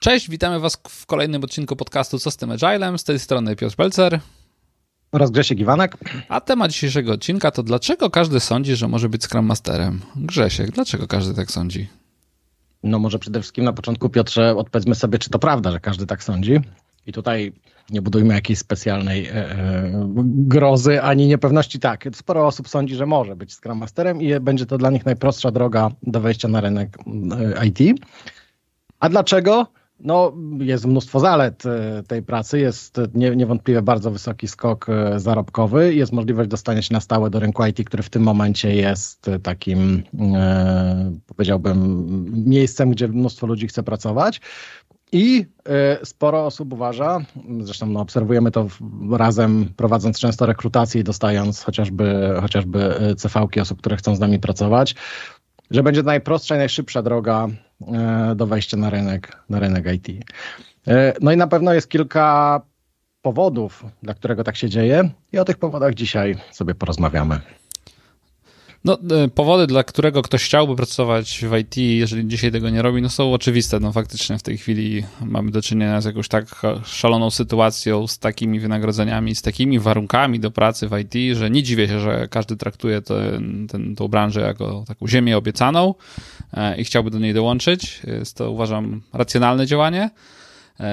Cześć, witamy Was w kolejnym odcinku podcastu Co z tym Agilem? Z tej strony Piotr Pelcer oraz Grzesiek Iwanek. A temat dzisiejszego odcinka to dlaczego każdy sądzi, że może być Scrum Masterem? Grzesiek, dlaczego każdy tak sądzi? No może przede wszystkim na początku, Piotrze, odpowiedzmy sobie, czy to prawda, że każdy tak sądzi. I tutaj nie budujmy jakiejś specjalnej grozy ani niepewności. Tak, sporo osób sądzi, że może być Scrum Masterem i będzie to dla nich najprostsza droga do wejścia na rynek IT. A dlaczego? No, jest mnóstwo zalet tej pracy, jest niewątpliwie bardzo wysoki skok zarobkowy, jest możliwość dostania się na stałe do rynku IT, który w tym momencie jest takim, powiedziałbym, miejscem, gdzie mnóstwo ludzi chce pracować. I sporo osób uważa, zresztą no, obserwujemy to razem, prowadząc często rekrutację i dostając chociażby CV-ki osób, które chcą z nami pracować, że będzie to najprostsza i najszybsza droga do wejścia na rynek IT. No i na pewno jest kilka powodów, dla którego tak się dzieje i o tych powodach dzisiaj sobie porozmawiamy. No, powody, dla którego ktoś chciałby pracować w IT, jeżeli dzisiaj tego nie robi, no są oczywiste. No faktycznie w tej chwili mamy do czynienia z jakąś tak szaloną sytuacją, z takimi wynagrodzeniami, z takimi warunkami do pracy w IT, że nie dziwię się, że każdy traktuje tą branżę jako taką ziemię obiecaną i chciałby do niej dołączyć. Jest to, uważam, racjonalne działanie.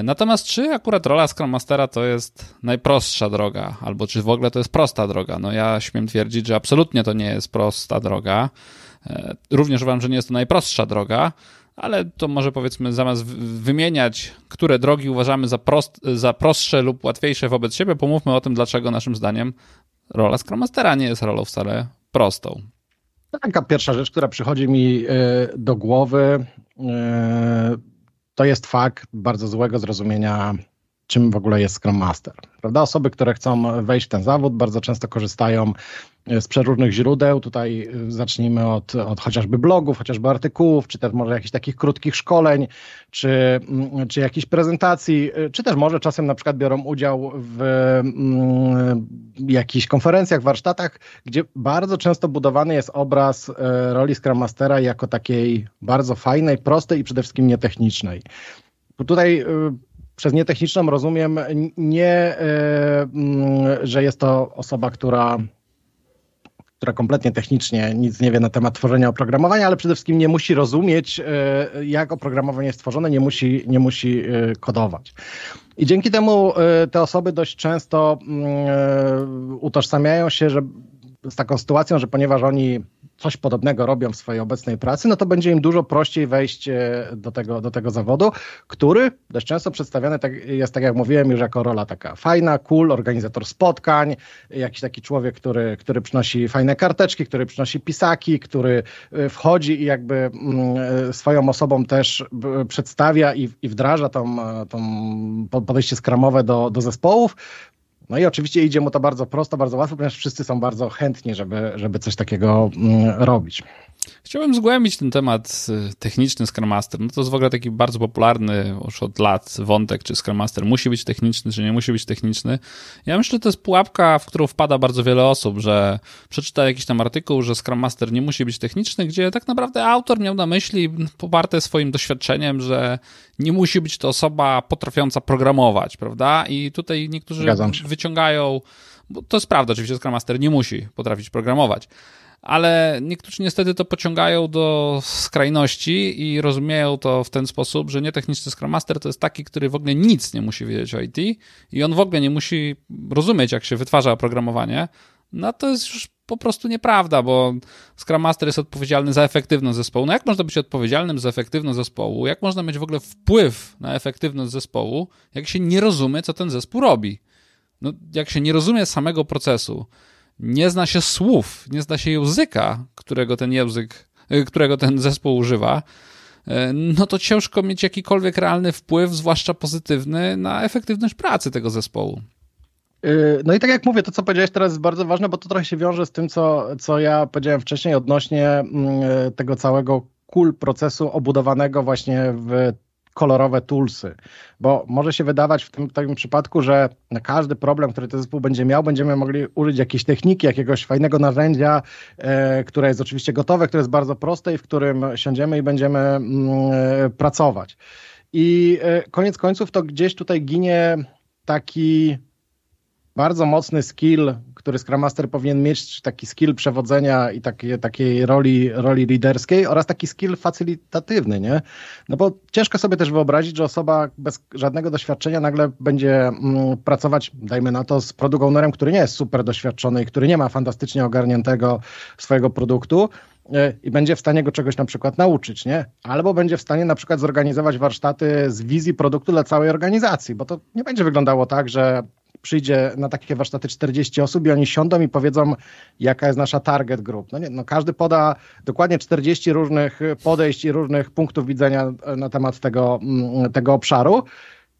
Natomiast czy akurat rola Scrum Mastera to jest najprostsza droga, albo czy w ogóle to jest prosta droga? No ja śmiem twierdzić, że absolutnie to nie jest prosta droga. Również uważam, że nie jest to najprostsza droga, ale to może powiedzmy zamiast wymieniać, które drogi uważamy za prostsze lub łatwiejsze wobec siebie, pomówmy o tym, dlaczego naszym zdaniem rola Scrum Mastera nie jest rolą wcale prostą. Taka pierwsza rzecz, która przychodzi mi do głowy, to jest fakt bardzo złego zrozumienia, czym w ogóle jest Scrum Master. Prawda? Osoby, które chcą wejść w ten zawód, bardzo często korzystają z przeróżnych źródeł. Tutaj zacznijmy od chociażby blogów, chociażby artykułów, czy też może jakichś takich krótkich szkoleń, czy jakichś prezentacji, czy też może czasem na przykład biorą udział w jakichś konferencjach, warsztatach, gdzie bardzo często budowany jest obraz roli Scrum Mastera jako takiej bardzo fajnej, prostej i przede wszystkim nietechnicznej. Tutaj przez nietechniczną rozumiem nie, że jest to osoba, która kompletnie technicznie nic nie wie na temat tworzenia oprogramowania, ale przede wszystkim nie musi rozumieć, jak oprogramowanie jest tworzone, nie musi kodować. I dzięki temu te osoby dość często utożsamiają się, że z taką sytuacją, że ponieważ oni coś podobnego robią w swojej obecnej pracy, no to będzie im dużo prościej wejść do tego zawodu, który dość często przedstawiany jest, tak jak mówiłem, już jako rola taka fajna, cool, organizator spotkań, jakiś taki człowiek, który przynosi fajne karteczki, który przynosi pisaki, który wchodzi i jakby swoją osobą też przedstawia i wdraża tą podejście scrumowe do zespołów. No i oczywiście idzie mu to bardzo prosto, bardzo łatwo, ponieważ wszyscy są bardzo chętni, żeby coś takiego robić. Chciałbym zgłębić ten temat techniczny Scrum Master. No to jest w ogóle taki bardzo popularny już od lat wątek, czy Scrum Master musi być techniczny, czy nie musi być techniczny. Ja myślę, że to jest pułapka, w którą wpada bardzo wiele osób, że przeczyta jakiś tam artykuł, że Scrum Master nie musi być techniczny, gdzie tak naprawdę autor miał na myśli, poparte swoim doświadczeniem, że nie musi być to osoba potrafiąca programować, prawda? I tutaj niektórzy wyciągają, bo to jest prawda, oczywiście Scrum Master nie musi potrafić programować, ale niektórzy niestety to pociągają do skrajności i rozumieją to w ten sposób, że nietechniczny Scrum Master to jest taki, który w ogóle nic nie musi wiedzieć o IT i on w ogóle nie musi rozumieć, jak się wytwarza oprogramowanie. No to jest już po prostu nieprawda, bo Scrum Master jest odpowiedzialny za efektywność zespołu. No jak można być odpowiedzialnym za efektywność zespołu? Jak można mieć w ogóle wpływ na efektywność zespołu, jak się nie rozumie, co ten zespół robi? No, jak się nie rozumie samego procesu, nie zna się słów, nie zna się języka, którego ten zespół używa, no to ciężko mieć jakikolwiek realny wpływ, zwłaszcza pozytywny, na efektywność pracy tego zespołu. No i tak jak mówię, to co powiedziałeś teraz jest bardzo ważne, bo to trochę się wiąże z tym, co ja powiedziałem wcześniej odnośnie tego całego cool procesu obudowanego właśnie w kolorowe toolsy, bo może się wydawać w tym takim przypadku, że na każdy problem, który ten zespół będzie miał, będziemy mogli użyć jakiejś techniki, jakiegoś fajnego narzędzia, które jest oczywiście gotowe, które jest bardzo proste i w którym siądziemy i będziemy pracować. I koniec końców to gdzieś tutaj ginie taki bardzo mocny skill, który Scrum Master powinien mieć, taki skill przewodzenia i takiej roli liderskiej oraz taki skill facilitatywny, nie? No bo ciężko sobie też wyobrazić, że osoba bez żadnego doświadczenia nagle będzie pracować, dajmy na to, z product ownerem, który nie jest super doświadczony i który nie ma fantastycznie ogarniętego swojego produktu i będzie w stanie go czegoś na przykład nauczyć, nie? Albo będzie w stanie na przykład zorganizować warsztaty z wizji produktu dla całej organizacji, bo to nie będzie wyglądało tak, że przyjdzie na takie warsztaty 40 osób i oni siądą i powiedzą, jaka jest nasza target group. No nie, no każdy poda dokładnie 40 różnych podejść i różnych punktów widzenia na temat tego obszaru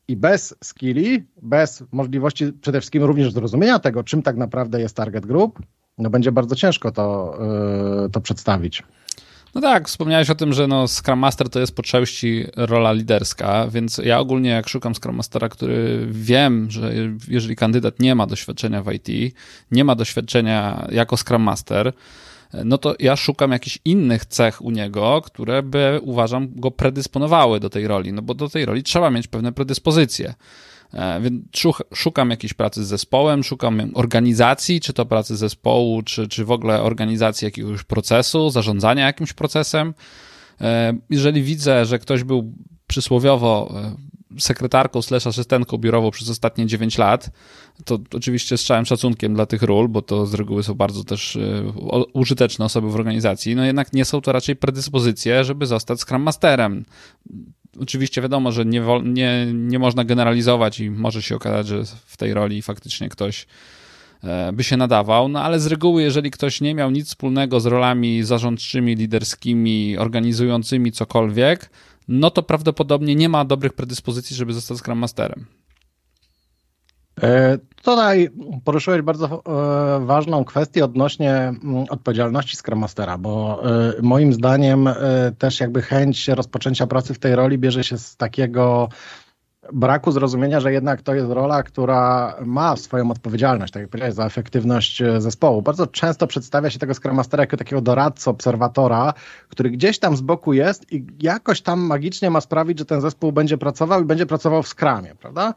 i bez skilli, bez możliwości przede wszystkim również zrozumienia tego, czym tak naprawdę jest target group, no będzie bardzo ciężko to przedstawić. No tak, wspomniałeś o tym, że Scrum Master to jest po części rola liderska, więc ja ogólnie jak szukam Scrum Mastera, który wiem, że jeżeli kandydat nie ma doświadczenia w IT, nie ma doświadczenia jako Scrum Master, no to ja szukam jakichś innych cech u niego, które by, uważam, go predysponowały do tej roli, no bo do tej roli trzeba mieć pewne predyspozycje. Więc szukam jakiejś pracy z zespołem, szukam organizacji, czy to pracy zespołu, czy w ogóle organizacji jakiegoś procesu, zarządzania jakimś procesem. Jeżeli widzę, że ktoś był przysłowiowo sekretarką / asystentką biurową przez ostatnie 9 lat, to oczywiście z całym szacunkiem dla tych ról, bo to z reguły są bardzo też użyteczne osoby w organizacji, no jednak nie są to raczej predyspozycje, żeby zostać Scrum Masterem. Oczywiście wiadomo, że nie można generalizować i może się okazać, że w tej roli faktycznie ktoś by się nadawał, no ale z reguły, jeżeli ktoś nie miał nic wspólnego z rolami zarządczymi, liderskimi, organizującymi cokolwiek, no to prawdopodobnie nie ma dobrych predyspozycji, żeby zostać Scrum Masterem. Tutaj poruszyłeś bardzo ważną kwestię odnośnie odpowiedzialności Scrum Mastera, bo moim zdaniem też jakby chęć rozpoczęcia pracy w tej roli bierze się z takiego braku zrozumienia, że jednak to jest rola, która ma swoją odpowiedzialność, tak jak powiedziałeś, za efektywność zespołu. Bardzo często przedstawia się tego Scrum Mastera jako takiego doradcę, obserwatora, który gdzieś tam z boku jest i jakoś tam magicznie ma sprawić, że ten zespół będzie pracował i będzie pracował w Scrumie, prawda?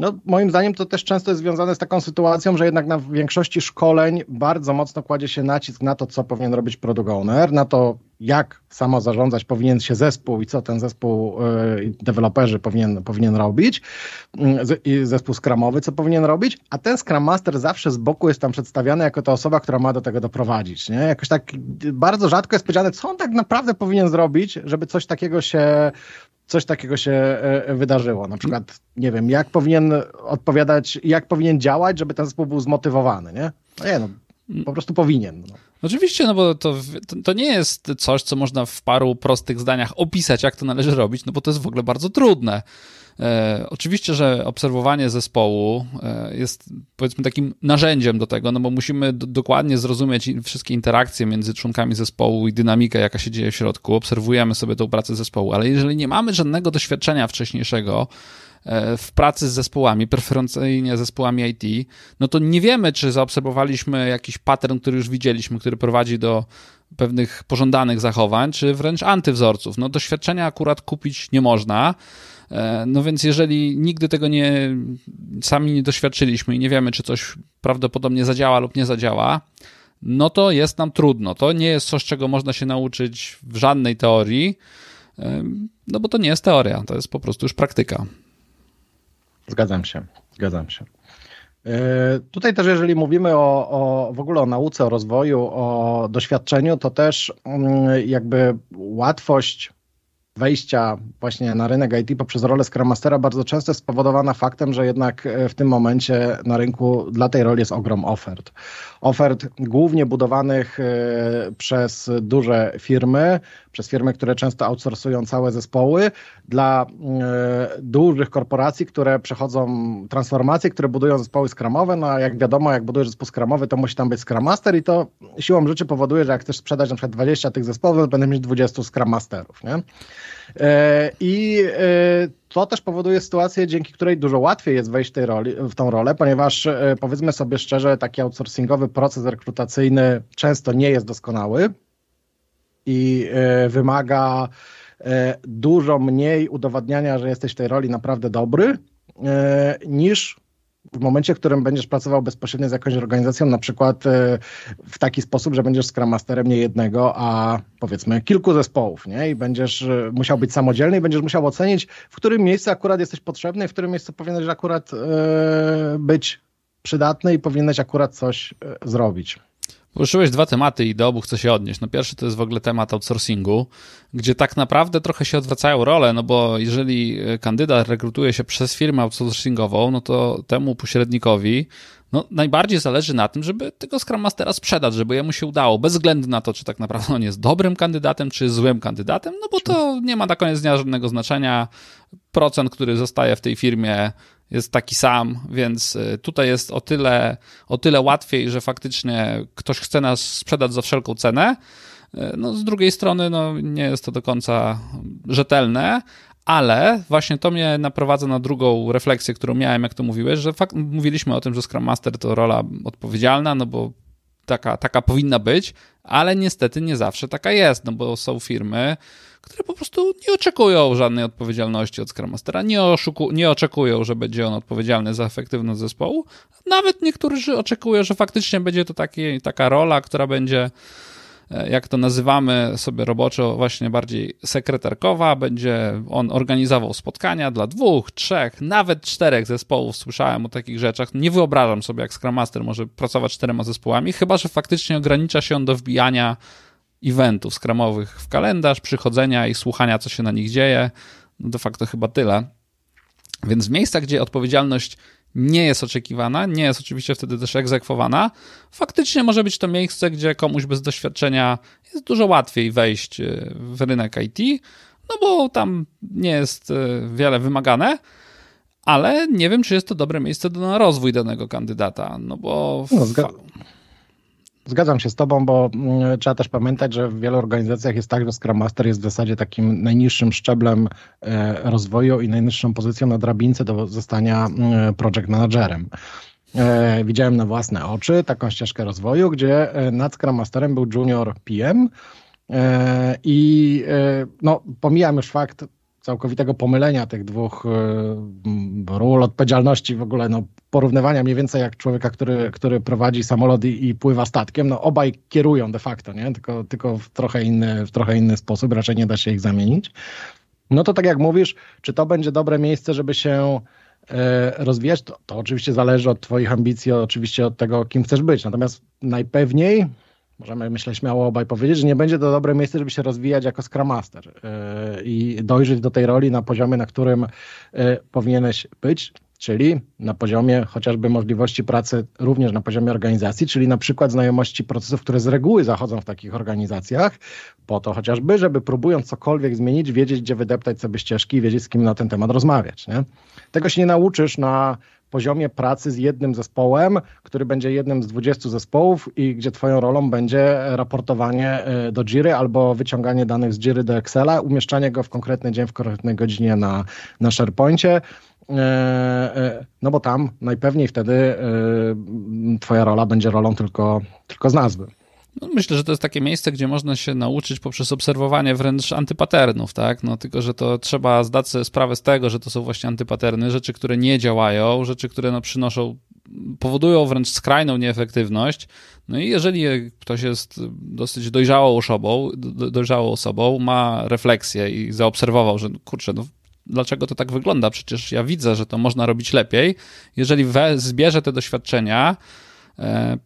No, moim zdaniem to też często jest związane z taką sytuacją, że jednak na większości szkoleń bardzo mocno kładzie się nacisk na to, co powinien robić product owner, na to, jak samozarządzać powinien się zespół i co ten zespół deweloperzy powinien robić, zespół scrumowy, co powinien robić, a ten Scrum Master zawsze z boku jest tam przedstawiany jako ta osoba, która ma do tego doprowadzić. Nie? Jakoś tak bardzo rzadko jest powiedziane, co on tak naprawdę powinien zrobić, żeby coś takiego się wydarzyło. Na przykład, nie wiem, jak powinien odpowiadać, jak powinien działać, żeby ten zespół był zmotywowany, nie? Po prostu powinien. No. Oczywiście, no bo to nie jest coś, co można w paru prostych zdaniach opisać, jak to należy robić, no bo to jest w ogóle bardzo trudne. Oczywiście, że obserwowanie zespołu jest, powiedzmy, takim narzędziem do tego, no bo musimy dokładnie zrozumieć wszystkie interakcje między członkami zespołu i dynamikę, jaka się dzieje w środku. Obserwujemy sobie tą pracę zespołu, ale jeżeli nie mamy żadnego doświadczenia wcześniejszego w pracy z zespołami, preferencyjnie zespołami IT, no to nie wiemy, czy zaobserwowaliśmy jakiś pattern, który już widzieliśmy, który prowadzi do pewnych pożądanych zachowań, czy wręcz antywzorców. No doświadczenia akurat kupić nie można, no więc jeżeli nigdy tego sami nie doświadczyliśmy i nie wiemy, czy coś prawdopodobnie zadziała lub nie zadziała, no to jest nam trudno. To nie jest coś, czego można się nauczyć w żadnej teorii, no bo to nie jest teoria, to jest po prostu już praktyka. Zgadzam się. Tutaj też, jeżeli mówimy w ogóle o nauce, o rozwoju, o doświadczeniu, to też jakby łatwość wejścia właśnie na rynek IT poprzez rolę Scrum Mastera bardzo często jest spowodowana faktem, że jednak w tym momencie na rynku dla tej roli jest ogrom ofert. Ofert głównie budowanych przez duże firmy, przez firmy, które często outsourcują całe zespoły, dla dużych korporacji, które przechodzą transformacje, które budują zespoły scrumowe, no a jak wiadomo, jak budujesz zespół scrumowy, to musi tam być Scrum Master i to siłą rzeczy powoduje, że jak chcesz sprzedać na przykład 20 tych zespołów, to będziesz mieć 20 Scrum Masterów, nie? I to też powoduje sytuację, dzięki której dużo łatwiej jest wejść w tą rolę, ponieważ powiedzmy sobie szczerze, taki outsourcingowy proces rekrutacyjny często nie jest doskonały i wymaga dużo mniej udowadniania, że jesteś w tej roli naprawdę dobry, niż w momencie, w którym będziesz pracował bezpośrednio z jakąś organizacją, na przykład w taki sposób, że będziesz Scrum Masterem nie jednego, a powiedzmy kilku zespołów, nie? I będziesz musiał być samodzielny i będziesz musiał ocenić, w którym miejscu akurat jesteś potrzebny, w którym miejscu powinieneś akurat być przydatny i powinieneś akurat coś zrobić. Poruszyłeś dwa tematy i do obu chcę się odnieść. No pierwszy to jest w ogóle temat outsourcingu, gdzie tak naprawdę trochę się odwracają role, no bo jeżeli kandydat rekrutuje się przez firmę outsourcingową, no to temu pośrednikowi najbardziej zależy na tym, żeby tego Scrum Mastera sprzedać, żeby jemu się udało, bez względu na to, czy tak naprawdę on jest dobrym kandydatem, czy złym kandydatem, no bo to nie ma na koniec dnia żadnego znaczenia. Procent, który zostaje w tej firmie, jest taki sam, więc tutaj jest o tyle łatwiej, że faktycznie ktoś chce nas sprzedać za wszelką cenę. No, z drugiej strony nie jest to do końca rzetelne, ale właśnie to mnie naprowadza na drugą refleksję, którą miałem, jak to mówiłeś, że mówiliśmy o tym, że Scrum Master to rola odpowiedzialna, no bo taka powinna być, ale niestety nie zawsze taka jest, no bo są firmy, które po prostu nie oczekują żadnej odpowiedzialności od Scrum Mastera, nie oczekują, że będzie on odpowiedzialny za efektywność zespołu. Nawet niektórzy oczekują, że faktycznie będzie to taka rola, która będzie, jak to nazywamy sobie roboczo, właśnie bardziej sekretarkowa. Będzie on organizował spotkania dla 2, 3, nawet 4 zespołów. Słyszałem o takich rzeczach. Nie wyobrażam sobie, jak Scrum Master może pracować 4 zespołami, chyba że faktycznie ogranicza się on do wbijania eventów scrumowych w kalendarz, przychodzenia i słuchania, co się na nich dzieje. No de facto chyba tyle. Więc w miejscach, gdzie odpowiedzialność nie jest oczekiwana, nie jest oczywiście wtedy też egzekwowana, faktycznie może być to miejsce, gdzie komuś bez doświadczenia jest dużo łatwiej wejść w rynek IT, no bo tam nie jest wiele wymagane, ale nie wiem, czy jest to dobre miejsce na rozwój danego kandydata, no bo... Zgadzam się z tobą, bo trzeba też pamiętać, że w wielu organizacjach jest tak, że Scrum Master jest w zasadzie takim najniższym szczeblem rozwoju i najniższą pozycją na drabince do zostania project managerem. Widziałem na własne oczy taką ścieżkę rozwoju, gdzie nad Scrum Masterem był junior PM i pomijam już fakt całkowitego pomylenia tych 2 ról odpowiedzialności, w ogóle porównywania mniej więcej jak człowieka, który prowadzi samolot i pływa statkiem, obaj kierują de facto, nie? Tylko w trochę inny sposób, raczej nie da się ich zamienić. To tak jak mówisz, czy to będzie dobre miejsce, żeby się rozwijać, to oczywiście zależy od twoich ambicji, oczywiście od tego, kim chcesz być, natomiast najpewniej możemy, myślę, śmiało obaj powiedzieć, że nie będzie to dobre miejsce, żeby się rozwijać jako Scrum Master i dojrzeć do tej roli na poziomie, na którym powinieneś być, czyli na poziomie chociażby możliwości pracy również na poziomie organizacji, czyli na przykład znajomości procesów, które z reguły zachodzą w takich organizacjach, po to chociażby, żeby próbując cokolwiek zmienić, wiedzieć, gdzie wydeptać sobie ścieżki i wiedzieć, z kim na ten temat rozmawiać, nie? Tego się nie nauczysz na poziomie pracy z jednym zespołem, który będzie jednym z 20 zespołów i gdzie twoją rolą będzie raportowanie do Jiry albo wyciąganie danych z Jiry do Excela, umieszczanie go w konkretny dzień, w konkretnej godzinie na SharePoincie, bo tam najpewniej wtedy twoja rola będzie rolą tylko z nazwy. Myślę, że to jest takie miejsce, gdzie można się nauczyć poprzez obserwowanie wręcz antypaternów, tak? Tylko że to trzeba zdać sobie sprawę z tego, że to są właśnie antypaterny, rzeczy, które nie działają, rzeczy, które powodują wręcz skrajną nieefektywność. I jeżeli ktoś jest dosyć dojrzałą osobą, ma refleksję i zaobserwował, że dlaczego to tak wygląda? Przecież ja widzę, że to można robić lepiej. Jeżeli zbierze te doświadczenia,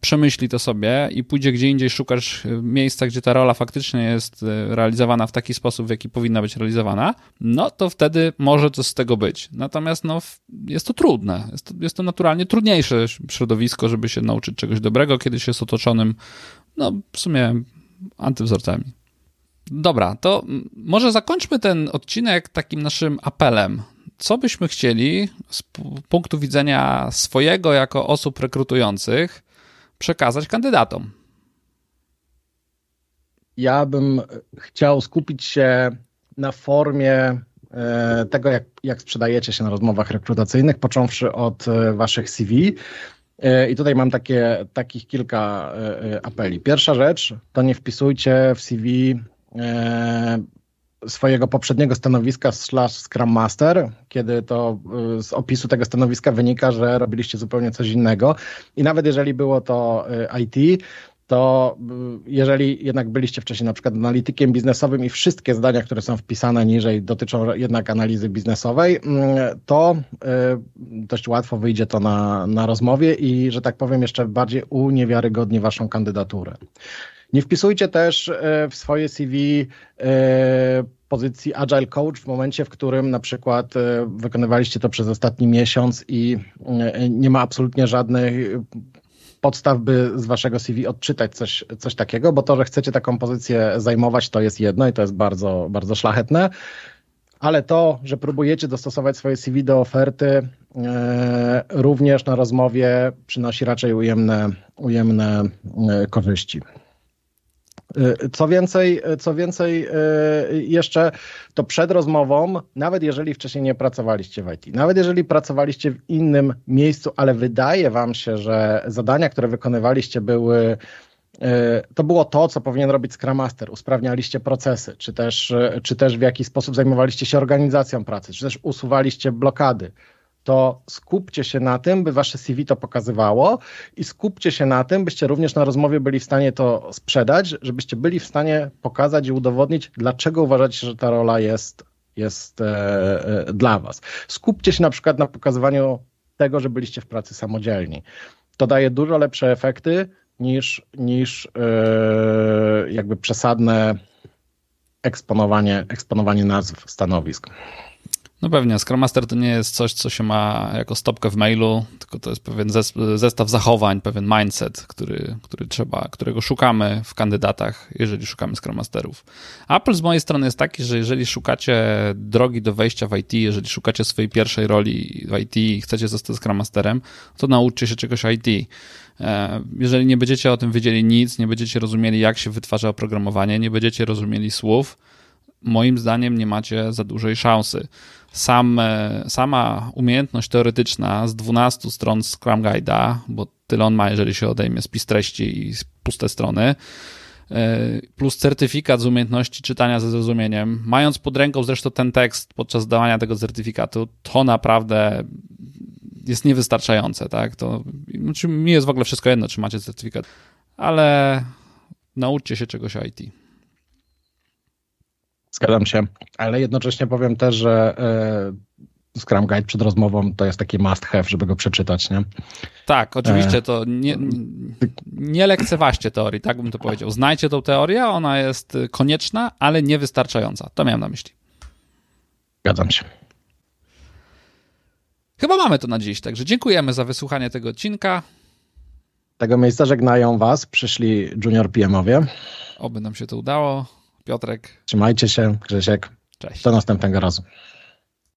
przemyśli to sobie i pójdzie gdzie indziej szukać miejsca, gdzie ta rola faktycznie jest realizowana w taki sposób, w jaki powinna być realizowana, to wtedy może coś z tego być. Natomiast jest to trudne. Jest to naturalnie trudniejsze środowisko, żeby się nauczyć czegoś dobrego, kiedy się jest otoczonym w sumie antywzorcami. Dobra, to może zakończmy ten odcinek takim naszym apelem. Co byśmy chcieli z punktu widzenia swojego jako osób rekrutujących przekazać kandydatom? Ja bym chciał skupić się na formie tego, jak sprzedajecie się na rozmowach rekrutacyjnych, począwszy od waszych CV. I tutaj mam takich kilka apeli. Pierwsza rzecz, to nie wpisujcie w CV swojego poprzedniego stanowiska /Scrum Master, kiedy to z opisu tego stanowiska wynika, że robiliście zupełnie coś innego. I nawet jeżeli było to IT, to jeżeli jednak byliście wcześniej na przykład analitykiem biznesowym i wszystkie zdania, które są wpisane niżej, dotyczą jednak analizy biznesowej, to dość łatwo wyjdzie to na rozmowie i, że tak powiem, jeszcze bardziej uniewiarygodni waszą kandydaturę. Nie wpisujcie też w swoje CV pozycji Agile Coach w momencie, w którym na przykład wykonywaliście to przez ostatni miesiąc i nie ma absolutnie żadnych podstaw, by z waszego CV odczytać coś takiego, bo to, że chcecie taką pozycję zajmować, to jest jedno i to jest bardzo, bardzo szlachetne, ale to, że próbujecie dostosować swoje CV do oferty, również na rozmowie przynosi raczej ujemne korzyści. Co więcej, jeszcze to przed rozmową, nawet jeżeli wcześniej nie pracowaliście w IT, nawet jeżeli pracowaliście w innym miejscu, ale wydaje wam się, że zadania, które wykonywaliście to było to, co powinien robić Scrum Master, usprawnialiście procesy, czy też w jakiś sposób zajmowaliście się organizacją pracy, czy też usuwaliście blokady, to skupcie się na tym, by wasze CV to pokazywało i skupcie się na tym, byście również na rozmowie byli w stanie to sprzedać, żebyście byli w stanie pokazać i udowodnić, dlaczego uważacie, że ta rola jest dla was. Skupcie się na przykład na pokazywaniu tego, że byliście w pracy samodzielni. To daje dużo lepsze efekty niż jakby przesadne eksponowanie nazw stanowisk. No pewnie, Scrum Master to nie jest coś, co się ma jako stopkę w mailu, tylko to jest pewien zestaw zachowań, pewien mindset, którego szukamy w kandydatach, jeżeli szukamy Scrum Masterów. Apel z mojej strony jest taki, że jeżeli szukacie drogi do wejścia w IT, jeżeli szukacie swojej pierwszej roli w IT i chcecie zostać Scrum Masterem, to nauczcie się czegoś IT. Jeżeli nie będziecie o tym wiedzieli nic, nie będziecie rozumieli, jak się wytwarza oprogramowanie, nie będziecie rozumieli słów, moim zdaniem nie macie za dużej szansy. Sama umiejętność teoretyczna z 12 stron Scrum Guide'a, bo tyle on ma, jeżeli się odejmie spis treści i puste strony, plus certyfikat z umiejętności czytania ze zrozumieniem, mając pod ręką zresztą ten tekst podczas zdawania tego certyfikatu, to naprawdę jest niewystarczające, tak? To znaczy, mi jest w ogóle wszystko jedno, czy macie certyfikat, ale nauczcie się czegoś o IT. Zgadzam się, ale jednocześnie powiem też, że Scrum Guide przed rozmową to jest taki must have, żeby go przeczytać, nie? Tak, oczywiście to nie lekceważcie teorii, tak bym to powiedział. Znajcie tą teorię, ona jest konieczna, ale niewystarczająca. To miałem na myśli. Zgadzam się. Chyba mamy to na dziś, także dziękujemy za wysłuchanie tego odcinka. Tego miejsca żegnają was przyszli junior PM-owie. Oby nam się to udało. Piotrek. Trzymajcie się, Grzesiek. Cześć. Do następnego razu.